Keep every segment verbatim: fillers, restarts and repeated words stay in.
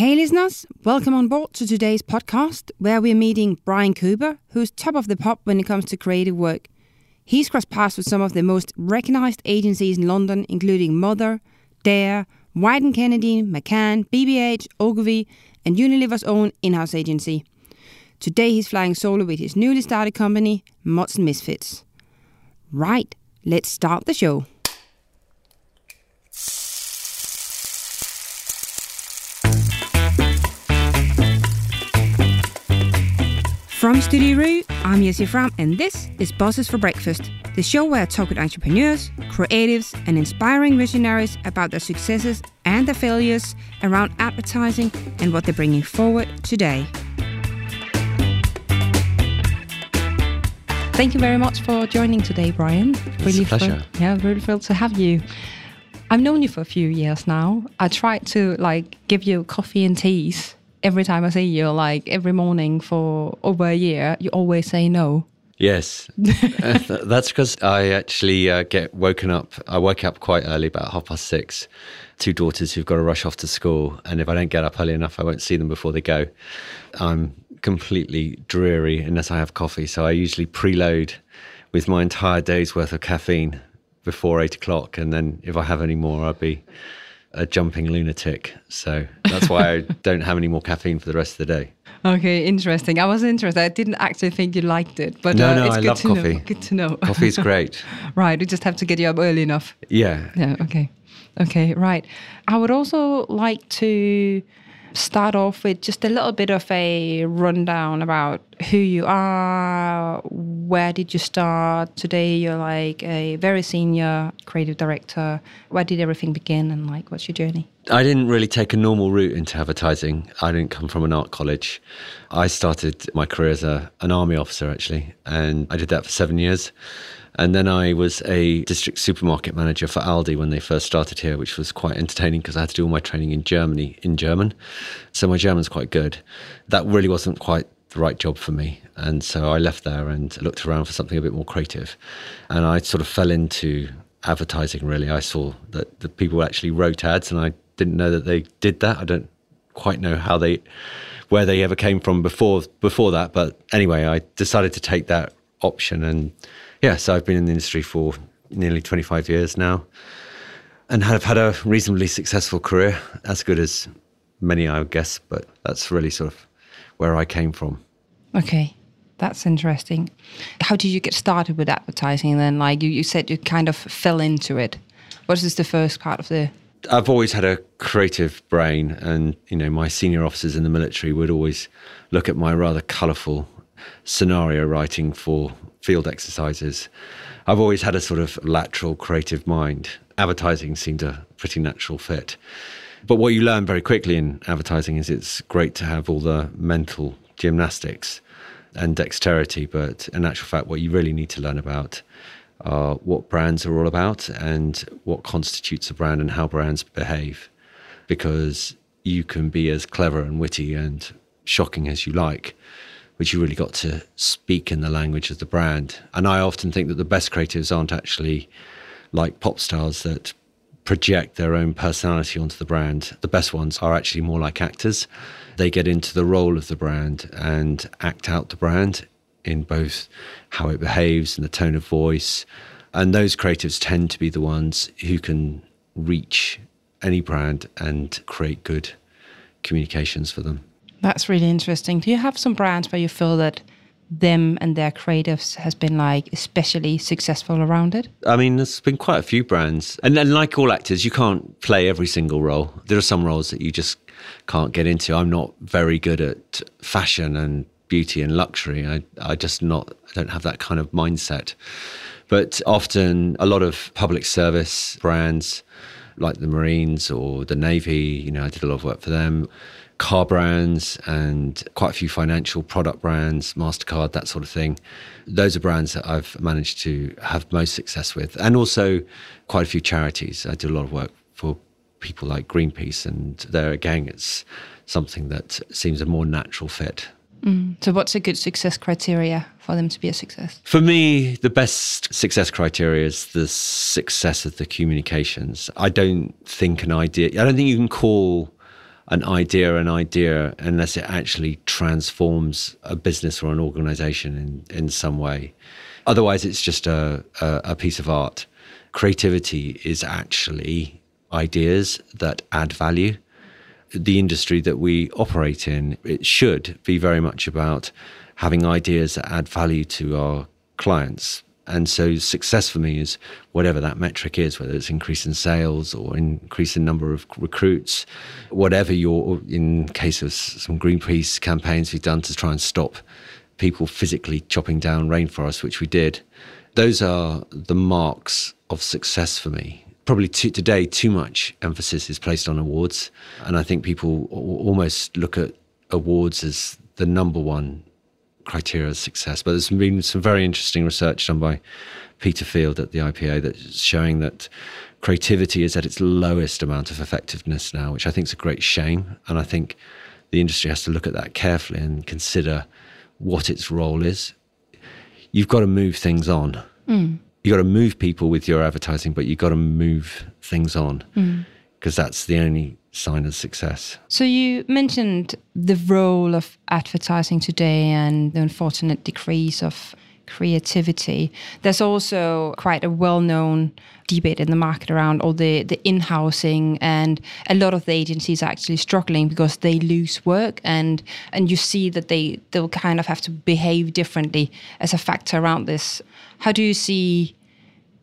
Hey listeners, welcome on board to today's podcast, where we're meeting Brian Cooper, who's top of the pop when it comes to creative work. He's crossed paths with some of the most recognised agencies in London, including Mother, Dare, Wieden+Kennedy, McCann, B B H, Ogilvy and Unilever's own in-house agency. Today he's flying solo with his newly started company, Mods and Misfits. Right, let's start the show. From Studio Roo, I'm Yossi Fram and this is Bosses for Breakfast, the show where I talk with entrepreneurs, creatives and inspiring visionaries about their successes and their failures around advertising and what they're bringing forward today. Thank you very much for joining today, Brian. It's really a pleasure. Fun. Yeah, really thrilled to have you. I've known you for a few years now. I tried to like give you coffee and teas. Every time I see you, like every morning for over a year, you always say no. Yes, uh, th- that's because I actually uh, get woken up. I wake up quite early, about half past six, two daughters who've got to rush off to school. And if I don't get up early enough, I won't see them before they go. I'm completely dreary unless I have coffee. So I usually preload with my entire day's worth of caffeine before eight o'clock. And then if I have any more, I'll be a jumping lunatic. So that's why I don't have any more caffeine for the rest of the day. Okay, interesting. I was interested. I didn't actually think you liked it, but no, uh, no, it's I good love to coffee. Know. Good to know. Coffee's great. Right, we just have to get you up early enough. Yeah. Yeah. Okay. Okay. Right. I would also like to start off with just a little bit of a rundown about who you are, where did you start? Today you're like a very senior creative director. Where did everything begin and like what's your journey? I didn't really take a normal route into advertising. I didn't come from an art college. I started my career as a, an army officer actually, and I did that for seven years. And then I was a district supermarket manager for Aldi when they first started here, which was quite entertaining because I had to do all my training in Germany, in German. So my German's quite good. That really wasn't quite the right job for me. And so I left there and looked around for something a bit more creative. And I sort of fell into advertising, really. I saw that the people actually wrote ads and I didn't know that they did that. I don't quite know how they, where they ever came from before before that. But anyway, I decided to take that option and yeah, so I've been in the industry for nearly twenty-five years now and have had a reasonably successful career, as good as many, I would guess, but that's really sort of where I came from. Okay, that's interesting. How did you get started with advertising then? Like you, you said you kind of fell into it. What is the first part of the... I've always had a creative brain and, you know, my senior officers in the military would always look at my rather colourful scenario writing for field exercises. I've always had a sort of lateral creative mind. Advertising seemed a pretty natural fit. But what you learn very quickly in advertising is it's great to have all the mental gymnastics and dexterity, but in actual fact, what you really need to learn about are what brands are all about and what constitutes a brand and how brands behave. Because you can be as clever and witty and shocking as you like, which you really got to speak in the language of the brand. And I often think that the best creatives aren't actually like pop stars that project their own personality onto the brand. The best ones are actually more like actors. They get into the role of the brand and act out the brand in both how it behaves and the tone of voice. And those creatives tend to be the ones who can reach any brand and create good communications for them. That's really interesting. Do you have some brands where you feel that them and their creatives has been like especially successful around it? I mean, there's been quite a few brands. And, and like all actors, you can't play every single role. There are some roles that you just can't get into. I'm not very good at fashion and beauty and luxury. I, I just not, I don't have that kind of mindset. But often a lot of public service brands like the Marines or the Navy, you know, I did a lot of work for them. Car brands and quite a few financial product brands, Mastercard, that sort of thing. Those are brands that I've managed to have most success with. And also quite a few charities. I do a lot of work for people like Greenpeace and there again, it's something that seems a more natural fit. Mm. So what's a good success criteria for them to be a success? For me, the best success criteria is the success of the communications. I don't think an idea, I don't think you can call an idea an idea unless it actually transforms a business or an organization in, in some way. Otherwise, it's just a, a, a piece of art. Creativity is actually ideas that add value. The industry that we operate in, it should be very much about having ideas that add value to our clients. And so success for me is whatever that metric is, whether it's increase in sales or increase in number of recruits, whatever your, in case of some Greenpeace campaigns we've done to try and stop people physically chopping down rainforests, which we did. Those are the marks of success for me. Probably to, today, too much emphasis is placed on awards. And I think people almost look at awards as the number one criteria of success. But there's been some very interesting research done by Peter Field at the I P A that's showing that creativity is at its lowest amount of effectiveness now, which I think is a great shame. And I think the industry has to look at that carefully and consider what its role is. You've got to move things on. Mm. You've got to move people with your advertising, but you've got to move things on because mm. that's the only sign of success. So you mentioned the role of advertising today and the unfortunate decrease of creativity. There's also quite a well-known debate in the market around all the, the in-housing, and a lot of the agencies are actually struggling because they lose work, and and you see that they, they'll kind of have to behave differently as a factor around this. How do you see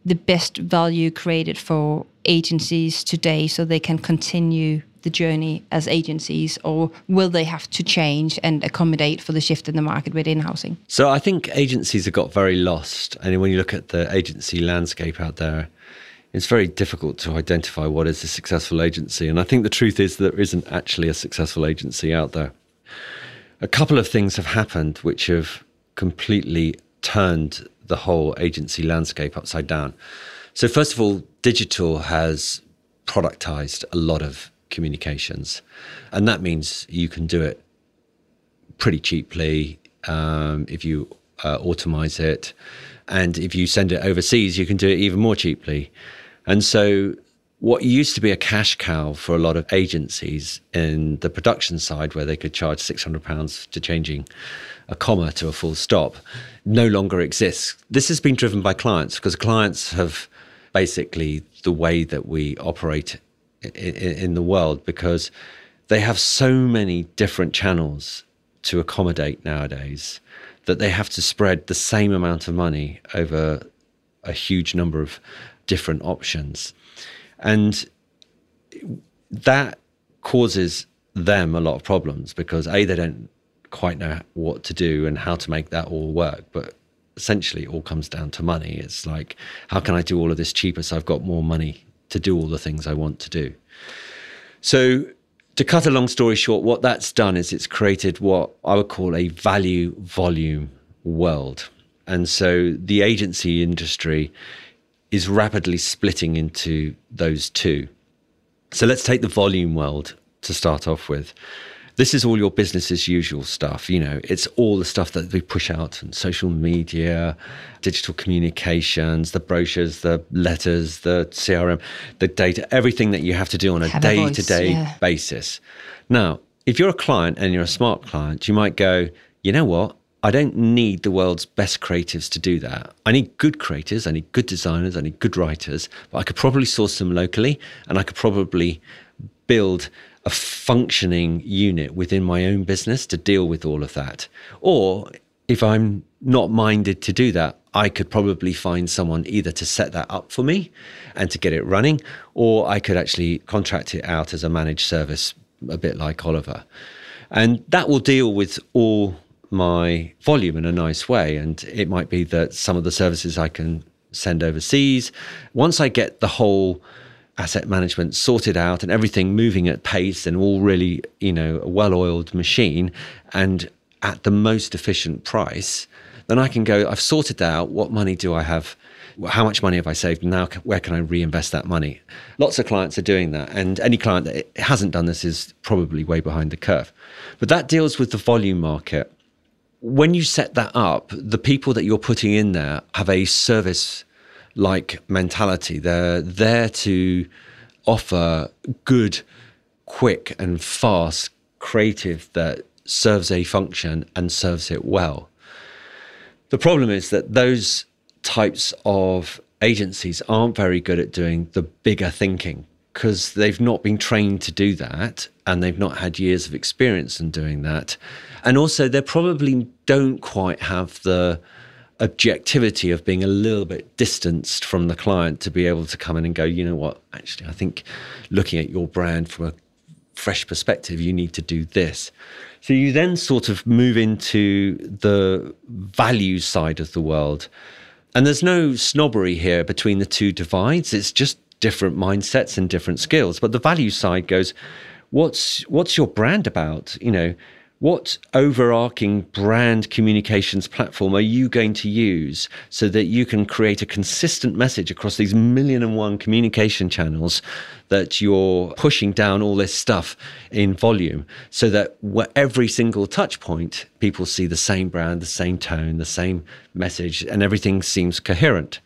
the best value created for agencies today so they can continue the journey as agencies, or will they have to change and accommodate for the shift in the market with in-housing? So I think agencies have got very lost. And when you look at the agency landscape out there, it's very difficult to identify what is a successful agency. And I think the truth is there isn't actually a successful agency out there. A couple of things have happened which have completely turned the whole agency landscape upside down. So first of all, digital has productized a lot of communications. And that means you can do it pretty cheaply um, if you uh, automize it. And if you send it overseas, you can do it even more cheaply. And so what used to be a cash cow for a lot of agencies in the production side, where they could charge six hundred pounds to changing a comma to a full stop, no longer exists. This has been driven by clients, because clients have basically the way that we operate in the world, because they have so many different channels to accommodate nowadays that they have to spread the same amount of money over a huge number of different options. And that causes them a lot of problems, because A, they don't quite know what to do and how to make that all work. But essentially it all comes down to money. It's like, how can I do all of this cheaper so I've got more money to do all the things I want to do? So to cut a long story short, what that's done is it's created what I would call a value volume world. And so the agency industry is rapidly splitting into those two. So let's take the volume world to start off with. This is all your business as usual stuff. You know, it's all the stuff that we push out on social media, digital communications, the brochures, the letters, the C R M, the data, everything that you have to do on a have day-to-day a voice, yeah. basis. Now, if you're a client and you're a smart client, you might go, you know what? I don't need the world's best creatives to do that. I need good creators, I need good designers, I need good writers, but I could probably source them locally, and I could probably build a functioning unit within my own business to deal with all of that. Or if I'm not minded to do that, I could probably find someone either to set that up for me and to get it running, or I could actually contract it out as a managed service, a bit like Oliver. And that will deal with all my volume in a nice way. And it might be that some of the services I can send overseas. Once I get the whole asset management sorted out and everything moving at pace and all really, you know, a well-oiled machine and at the most efficient price, then I can go, I've sorted that out. What money do I have? How much money have I saved? Now, where can I reinvest that money? Lots of clients are doing that. And any client that hasn't done this is probably way behind the curve. But that deals with the volume market. When you set that up, the people that you're putting in there have a service like mentality. They're there to offer good quick and fast, creative that serves a function and serves it well. The problem is that those types of agencies aren't very good at doing the bigger thinking because they've not been trained to do that and they've not had years of experience in doing that. And also they probably don't quite have the objectivity of being a little bit distanced from the client to be able to come in and go, you know what, actually, I think looking at your brand from a fresh perspective, you need to do this. So you then sort of move into the value side of the world. And there's no snobbery here between the two divides. It's just different mindsets and different skills. But the value side goes, what's what's your brand about? You know, what overarching brand communications platform are you going to use so that you can create a consistent message across these million and one communication channels that you're pushing down all this stuff in volume so that every single touch point, people see the same brand, the same tone, the same message, and everything seems coherent.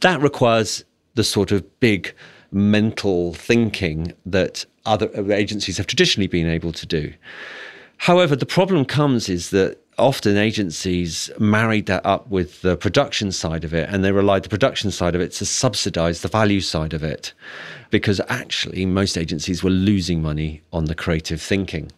That requires the sort of big mental thinking that other agencies have traditionally been able to do. However, the problem comes is that often agencies married that up with the production side of it, and they relied the production side of it to subsidize the value side of it, because actually most agencies were losing money on the creative thinking.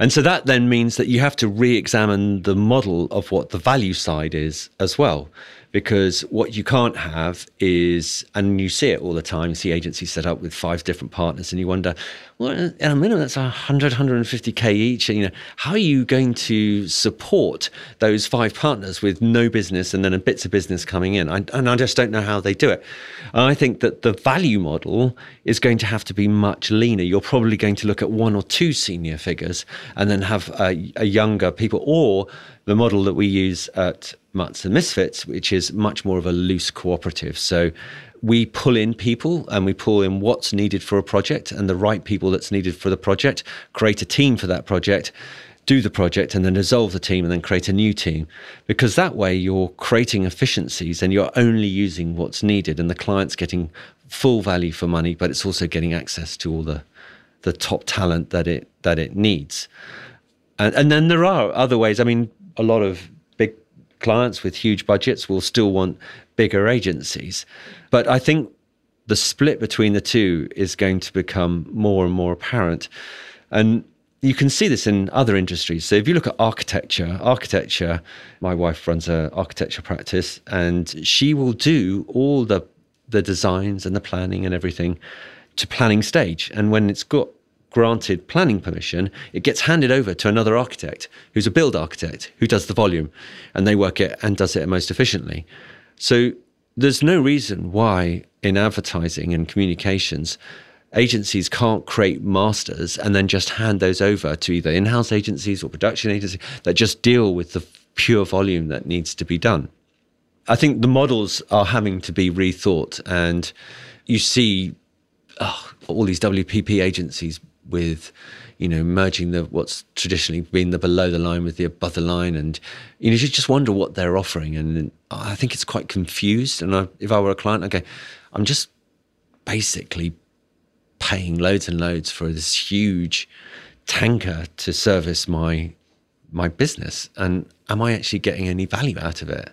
And so that then means that you have to re-examine the model of what the value side is as well, because what you can't have is, and you see it all the time, you see agencies set up with five different partners and you wonder, well, at a minimum, that's one hundred, one hundred fifty K each. And, you know, how are you going to support those five partners with no business and then a bits of business coming in? I, and I just don't know how they do it. And I think that the value model is going to have to be much leaner. You're probably going to look at one or two senior figures and then have a, a younger people, or the model that we use at Mods and Misfits, which is much more of a loose cooperative. So we pull in people and we pull in what's needed for a project and the right people that's needed for the project, create a team for that project, do the project and then dissolve the team and then create a new team. Because that way you're creating efficiencies and you're only using what's needed and the client's getting full value for money, but it's also getting access to all the, the top talent that it, that it needs. And, and then there are other ways. I mean, a lot of big clients with huge budgets will still want bigger agencies. But I think the split between the two is going to become more and more apparent. And you can see this in other industries. So if you look at architecture, architecture, my wife runs an architecture practice and she will do all the, the designs and the planning and everything to planning stage. And when it's got granted planning permission, it gets handed over to another architect who's a build architect who does the volume and they work it and does it most efficiently. So there's no reason why in advertising and communications, agencies can't create masters and then just hand those over to either in-house agencies or production agencies that just deal with the pure volume that needs to be done. I think the models are having to be rethought, and you see oh, all these W P P agencies with, you know, merging the what's traditionally been the below the line with the above the line, and you know, you just wonder what they're offering, and I think it's quite confused. And I, if I were a client, I'd go, I'm just basically paying loads and loads for this huge tanker to service my my business, and am I actually getting any value out of it?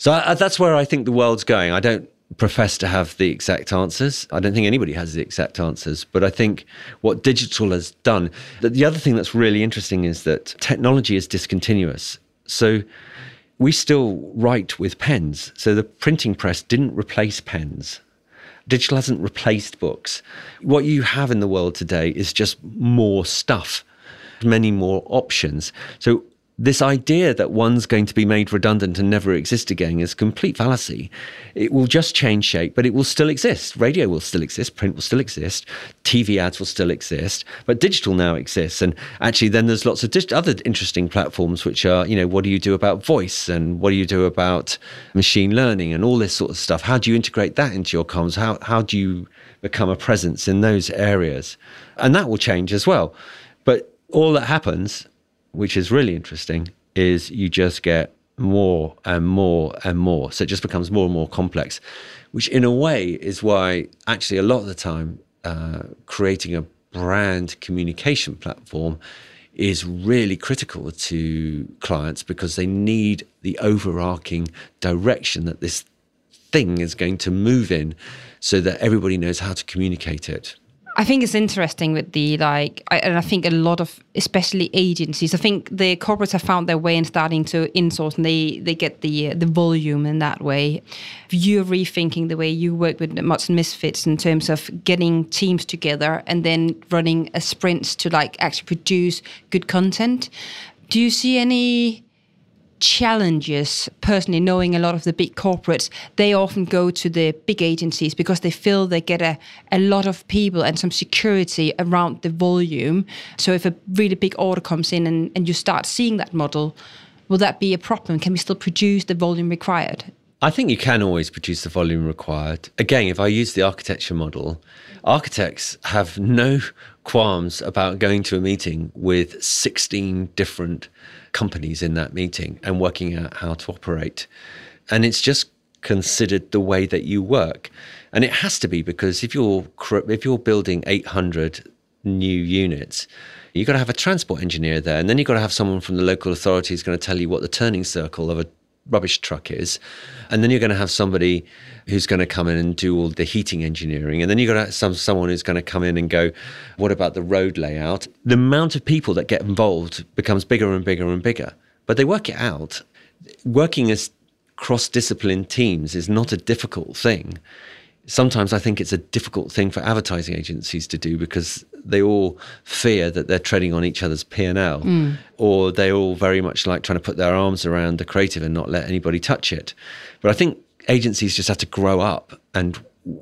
So I, I, that's where I think the world's going. I don't profess to have the exact answers. I don't think anybody has the exact answers, but I think what digital has done, that the other thing that's really interesting is that technology is discontinuous. So we still write with pens. So the printing press didn't replace pens. Digital hasn't replaced books. What you have in the world today is just more stuff, many more options. So this idea that one's going to be made redundant and never exist again is complete fallacy. It will just change shape, but it will still exist. Radio will still exist, print will still exist, T V ads will still exist, but digital now exists. And actually then there's lots of dig- other interesting platforms which are, you know, what do you do about voice and what do you do about machine learning and all this sort of stuff? How do you integrate that into your comms? How, how do you become a presence in those areas? And that will change as well. But all that happens, which is really interesting, is you just get more and more and more. So it just becomes more and more complex, which in a way is why actually a lot of the time uh, creating a brand communication platform is really critical to clients, because they need the overarching direction that this thing is going to move in so that everybody knows how to communicate it. I think it's interesting with the, like, I, and I think a lot of, especially agencies, I think the corporates have found their way in starting to insource, and they, they get the the volume in that way. You're rethinking the way you work with Mods and Misfits in terms of getting teams together and then running a sprint to, like, actually produce good content. Do you see any challenges? Personally, knowing a lot of the big corporates, they often go to the big agencies because they feel they get a, a lot of people and some security around the volume. So if a really big order comes in and, and you start seeing that model, will that be a problem? Can we still produce the volume required? I think you can always produce the volume required. Again, if I use the architecture model, architects have no qualms about going to a meeting with sixteen different companies in that meeting and working out how to operate. And it's just considered the way that you work. And it has to be, because if you're, if you're building eight hundred new units, you've got to have a transport engineer there. And then you've got to have someone from the local authority who's going to tell you what the turning circle of a rubbish truck is, and then you're going to have somebody who's going to come in and do all the heating engineering, and then you've got to have some someone who's going to come in and go, what about the road layout? The amount of people that get involved becomes bigger and bigger and bigger, but they work it out. Working as cross-discipline teams is not a difficult thing. Sometimes I think it's a difficult thing for advertising agencies to do, because they all fear that they're treading on each other's P and L, mm. or they all very much like trying to put their arms around the creative and not let anybody touch it. But I think agencies just have to grow up and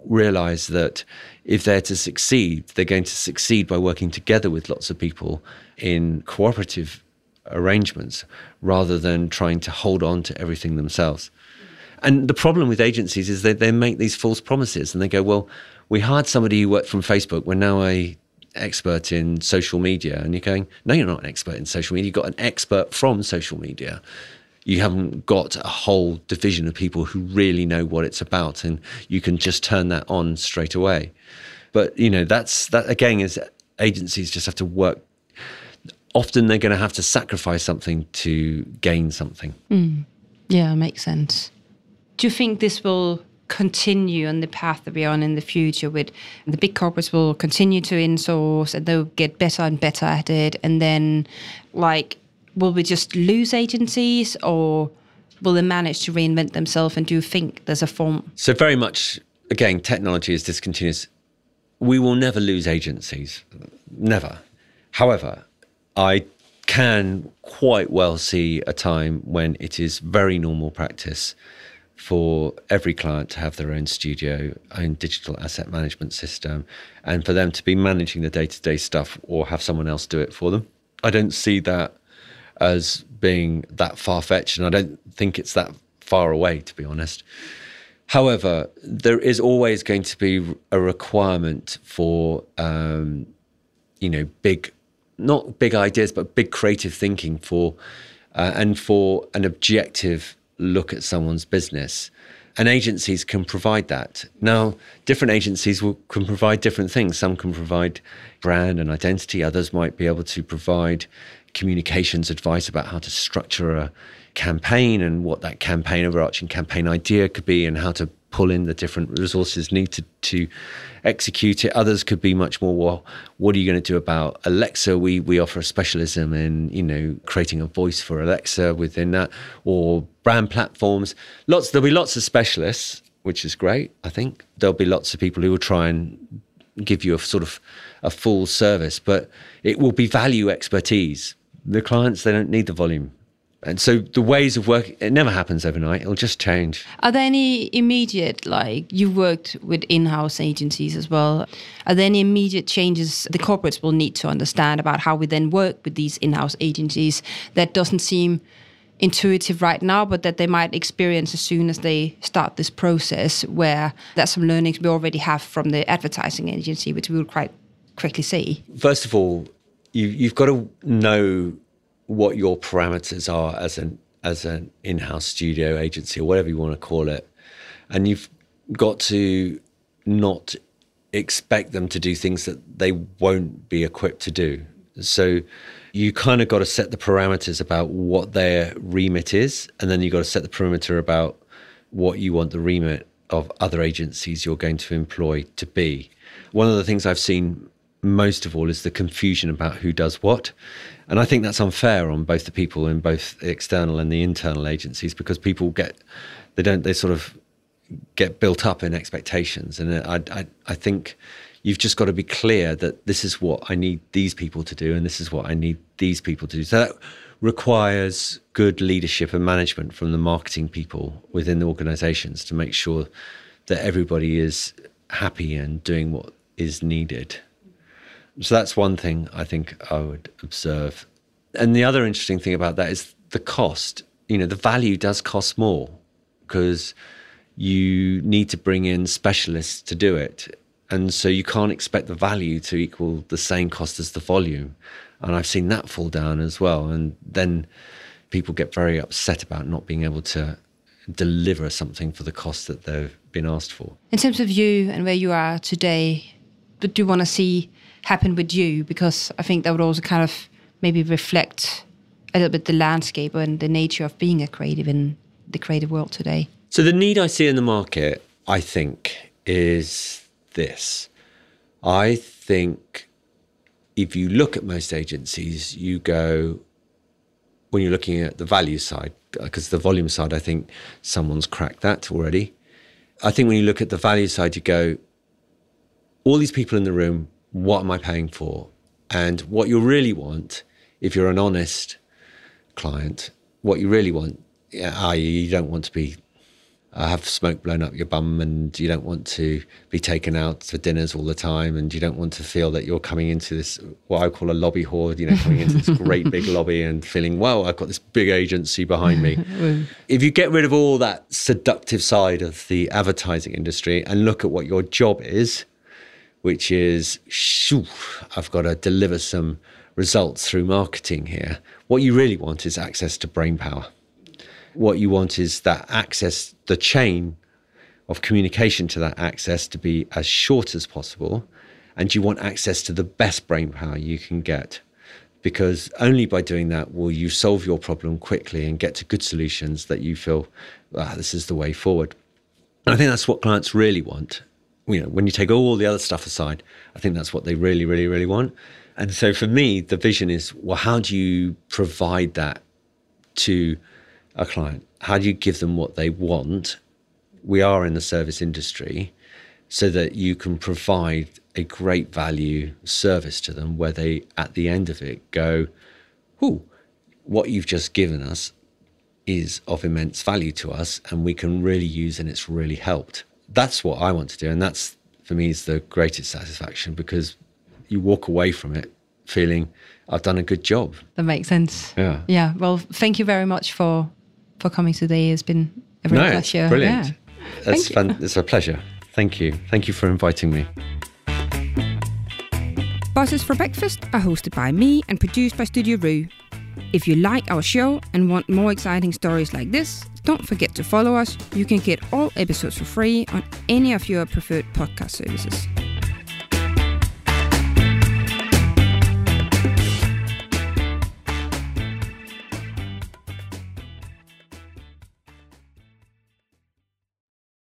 realize that if they're to succeed, they're going to succeed by working together with lots of people in cooperative arrangements rather than trying to hold on to everything themselves. And the problem with agencies is that they make these false promises, and they go, well, we hired somebody who worked from Facebook. We're now an expert in social media. And you're going, no, you're not an expert in social media. You've got an expert from social media. You haven't got a whole division of people who really know what it's about, and you can just turn that on straight away. But, you know, that's that again is agencies just have to work. Often they're going to have to sacrifice something to gain something. Mm. Yeah, makes sense. Do you think this will continue on the path that we're on in the future, with the big corporates will continue to insource and they'll get better and better at it? And then, like, will we just lose agencies, or will they manage to reinvent themselves? And do you think there's a form? So very much, again, technology is discontinuous. We will never lose agencies, never. However, I can quite well see a time when it is very normal practice for every client to have their own studio, own digital asset management system, and for them to be managing the day-to-day stuff or have someone else do it for them. I don't see that as being that far-fetched, and I don't think it's that far away, to be honest. However, there is always going to be a requirement for, um, you know, big, not big ideas, but big creative thinking for, uh, and for an objective look at someone's business, and agencies can provide that. Now, different agencies will, can provide different things. Some can provide brand and identity. Others might be able to provide communications advice about how to structure a campaign and what that campaign, overarching campaign idea could be, and how to pull in the different resources needed to execute it. Others could be much more, well, what are you going to do about Alexa? We we offer a specialism in, you know, creating a voice for Alexa within that, or brand platforms. Lots There'll be lots of specialists, which is great, I think. There'll be lots of people who will try and give you a sort of a full service, but it will be value expertise. The clients, they don't need the volume. And so the ways of working, it never happens overnight. It'll just change. Are there any immediate, like, you worked with in-house agencies as well. Are there any immediate changes the corporates will need to understand about how we then work with these in-house agencies that doesn't seem intuitive right now, but that they might experience as soon as they start this process, where there's some learnings we already have from the advertising agency, which we will quite quickly see? First of all, you, you've got to know what your parameters are as an as an in-house studio agency, or whatever you want to call it. And you've got to not expect them to do things that they won't be equipped to do. So you kind of got to set the parameters about what their remit is, and then you've got to set the perimeter about what you want the remit of other agencies you're going to employ to be. One of the things I've seen most of all is the confusion about who does what. And I think that's unfair on both the people in both the external and the internal agencies, because people get, they don't, they sort of get built up in expectations. And I, I, I think you've just got to be clear that this is what I need these people to do, and this is what I need these people to do. So that requires good leadership and management from the marketing people within the organizations to make sure that everybody is happy and doing what is needed. So that's one thing I think I would observe. And the other interesting thing about that is the cost. You know, the value does cost more because you need to bring in specialists to do it. And so you can't expect the value to equal the same cost as the volume. And I've seen that fall down as well. And then people get very upset about not being able to deliver something for the cost that they've been asked for. In terms of you and where you are today, what do you want to see happen with you? Because I think that would also kind of maybe reflect a little bit the landscape and the nature of being a creative in the creative world today. So the need I see in the market, I think, is this. I think if you look at most agencies, you go, when you're looking at the value side, because the volume side, I think someone's cracked that already. I think when you look at the value side, you go, all these people in the room, what am I paying for? And what you really want, if you're an honest client, what you really want, that is you don't want to be, uh, have smoke blown up your bum, and you don't want to be taken out for dinners all the time, and you don't want to feel that you're coming into this, what I call a lobby horde, you know, coming into this great big lobby and feeling, wow, I've got this big agency behind me. If you get rid of all that seductive side of the advertising industry and look at what your job is, which is, shoo, I've got to deliver some results through marketing here. What you really want is access to brain power. What you want is that access, the chain of communication to that access to be as short as possible. And you want access to the best brain power you can get, because only by doing that will you solve your problem quickly and get to good solutions that you feel, ah, this is the way forward. And I think that's what clients really want. You know, when you take all the other stuff aside, I think that's what they really, really, really want. And so for me, the vision is, well, how do you provide that to a client? How do you give them what they want? We are in the service industry, so that you can provide a great value service to them where they, at the end of it, go, "Ooh, what you've just given us is of immense value to us, and we can really use, and it's really helped." That's what I want to do. And that's, for me, is the greatest satisfaction, because you walk away from it feeling I've done a good job. That makes sense. Yeah. Yeah. Well, thank you very much for, for coming today. It's been a real no, pleasure. It's brilliant. Yeah. That's fun. It's a pleasure. Thank you. Thank you for inviting me. Bosses for Breakfast are hosted by me and produced by Studio Roo. If you like our show and want more exciting stories like this, don't forget to follow us. You can get all episodes for free on any of your preferred podcast services.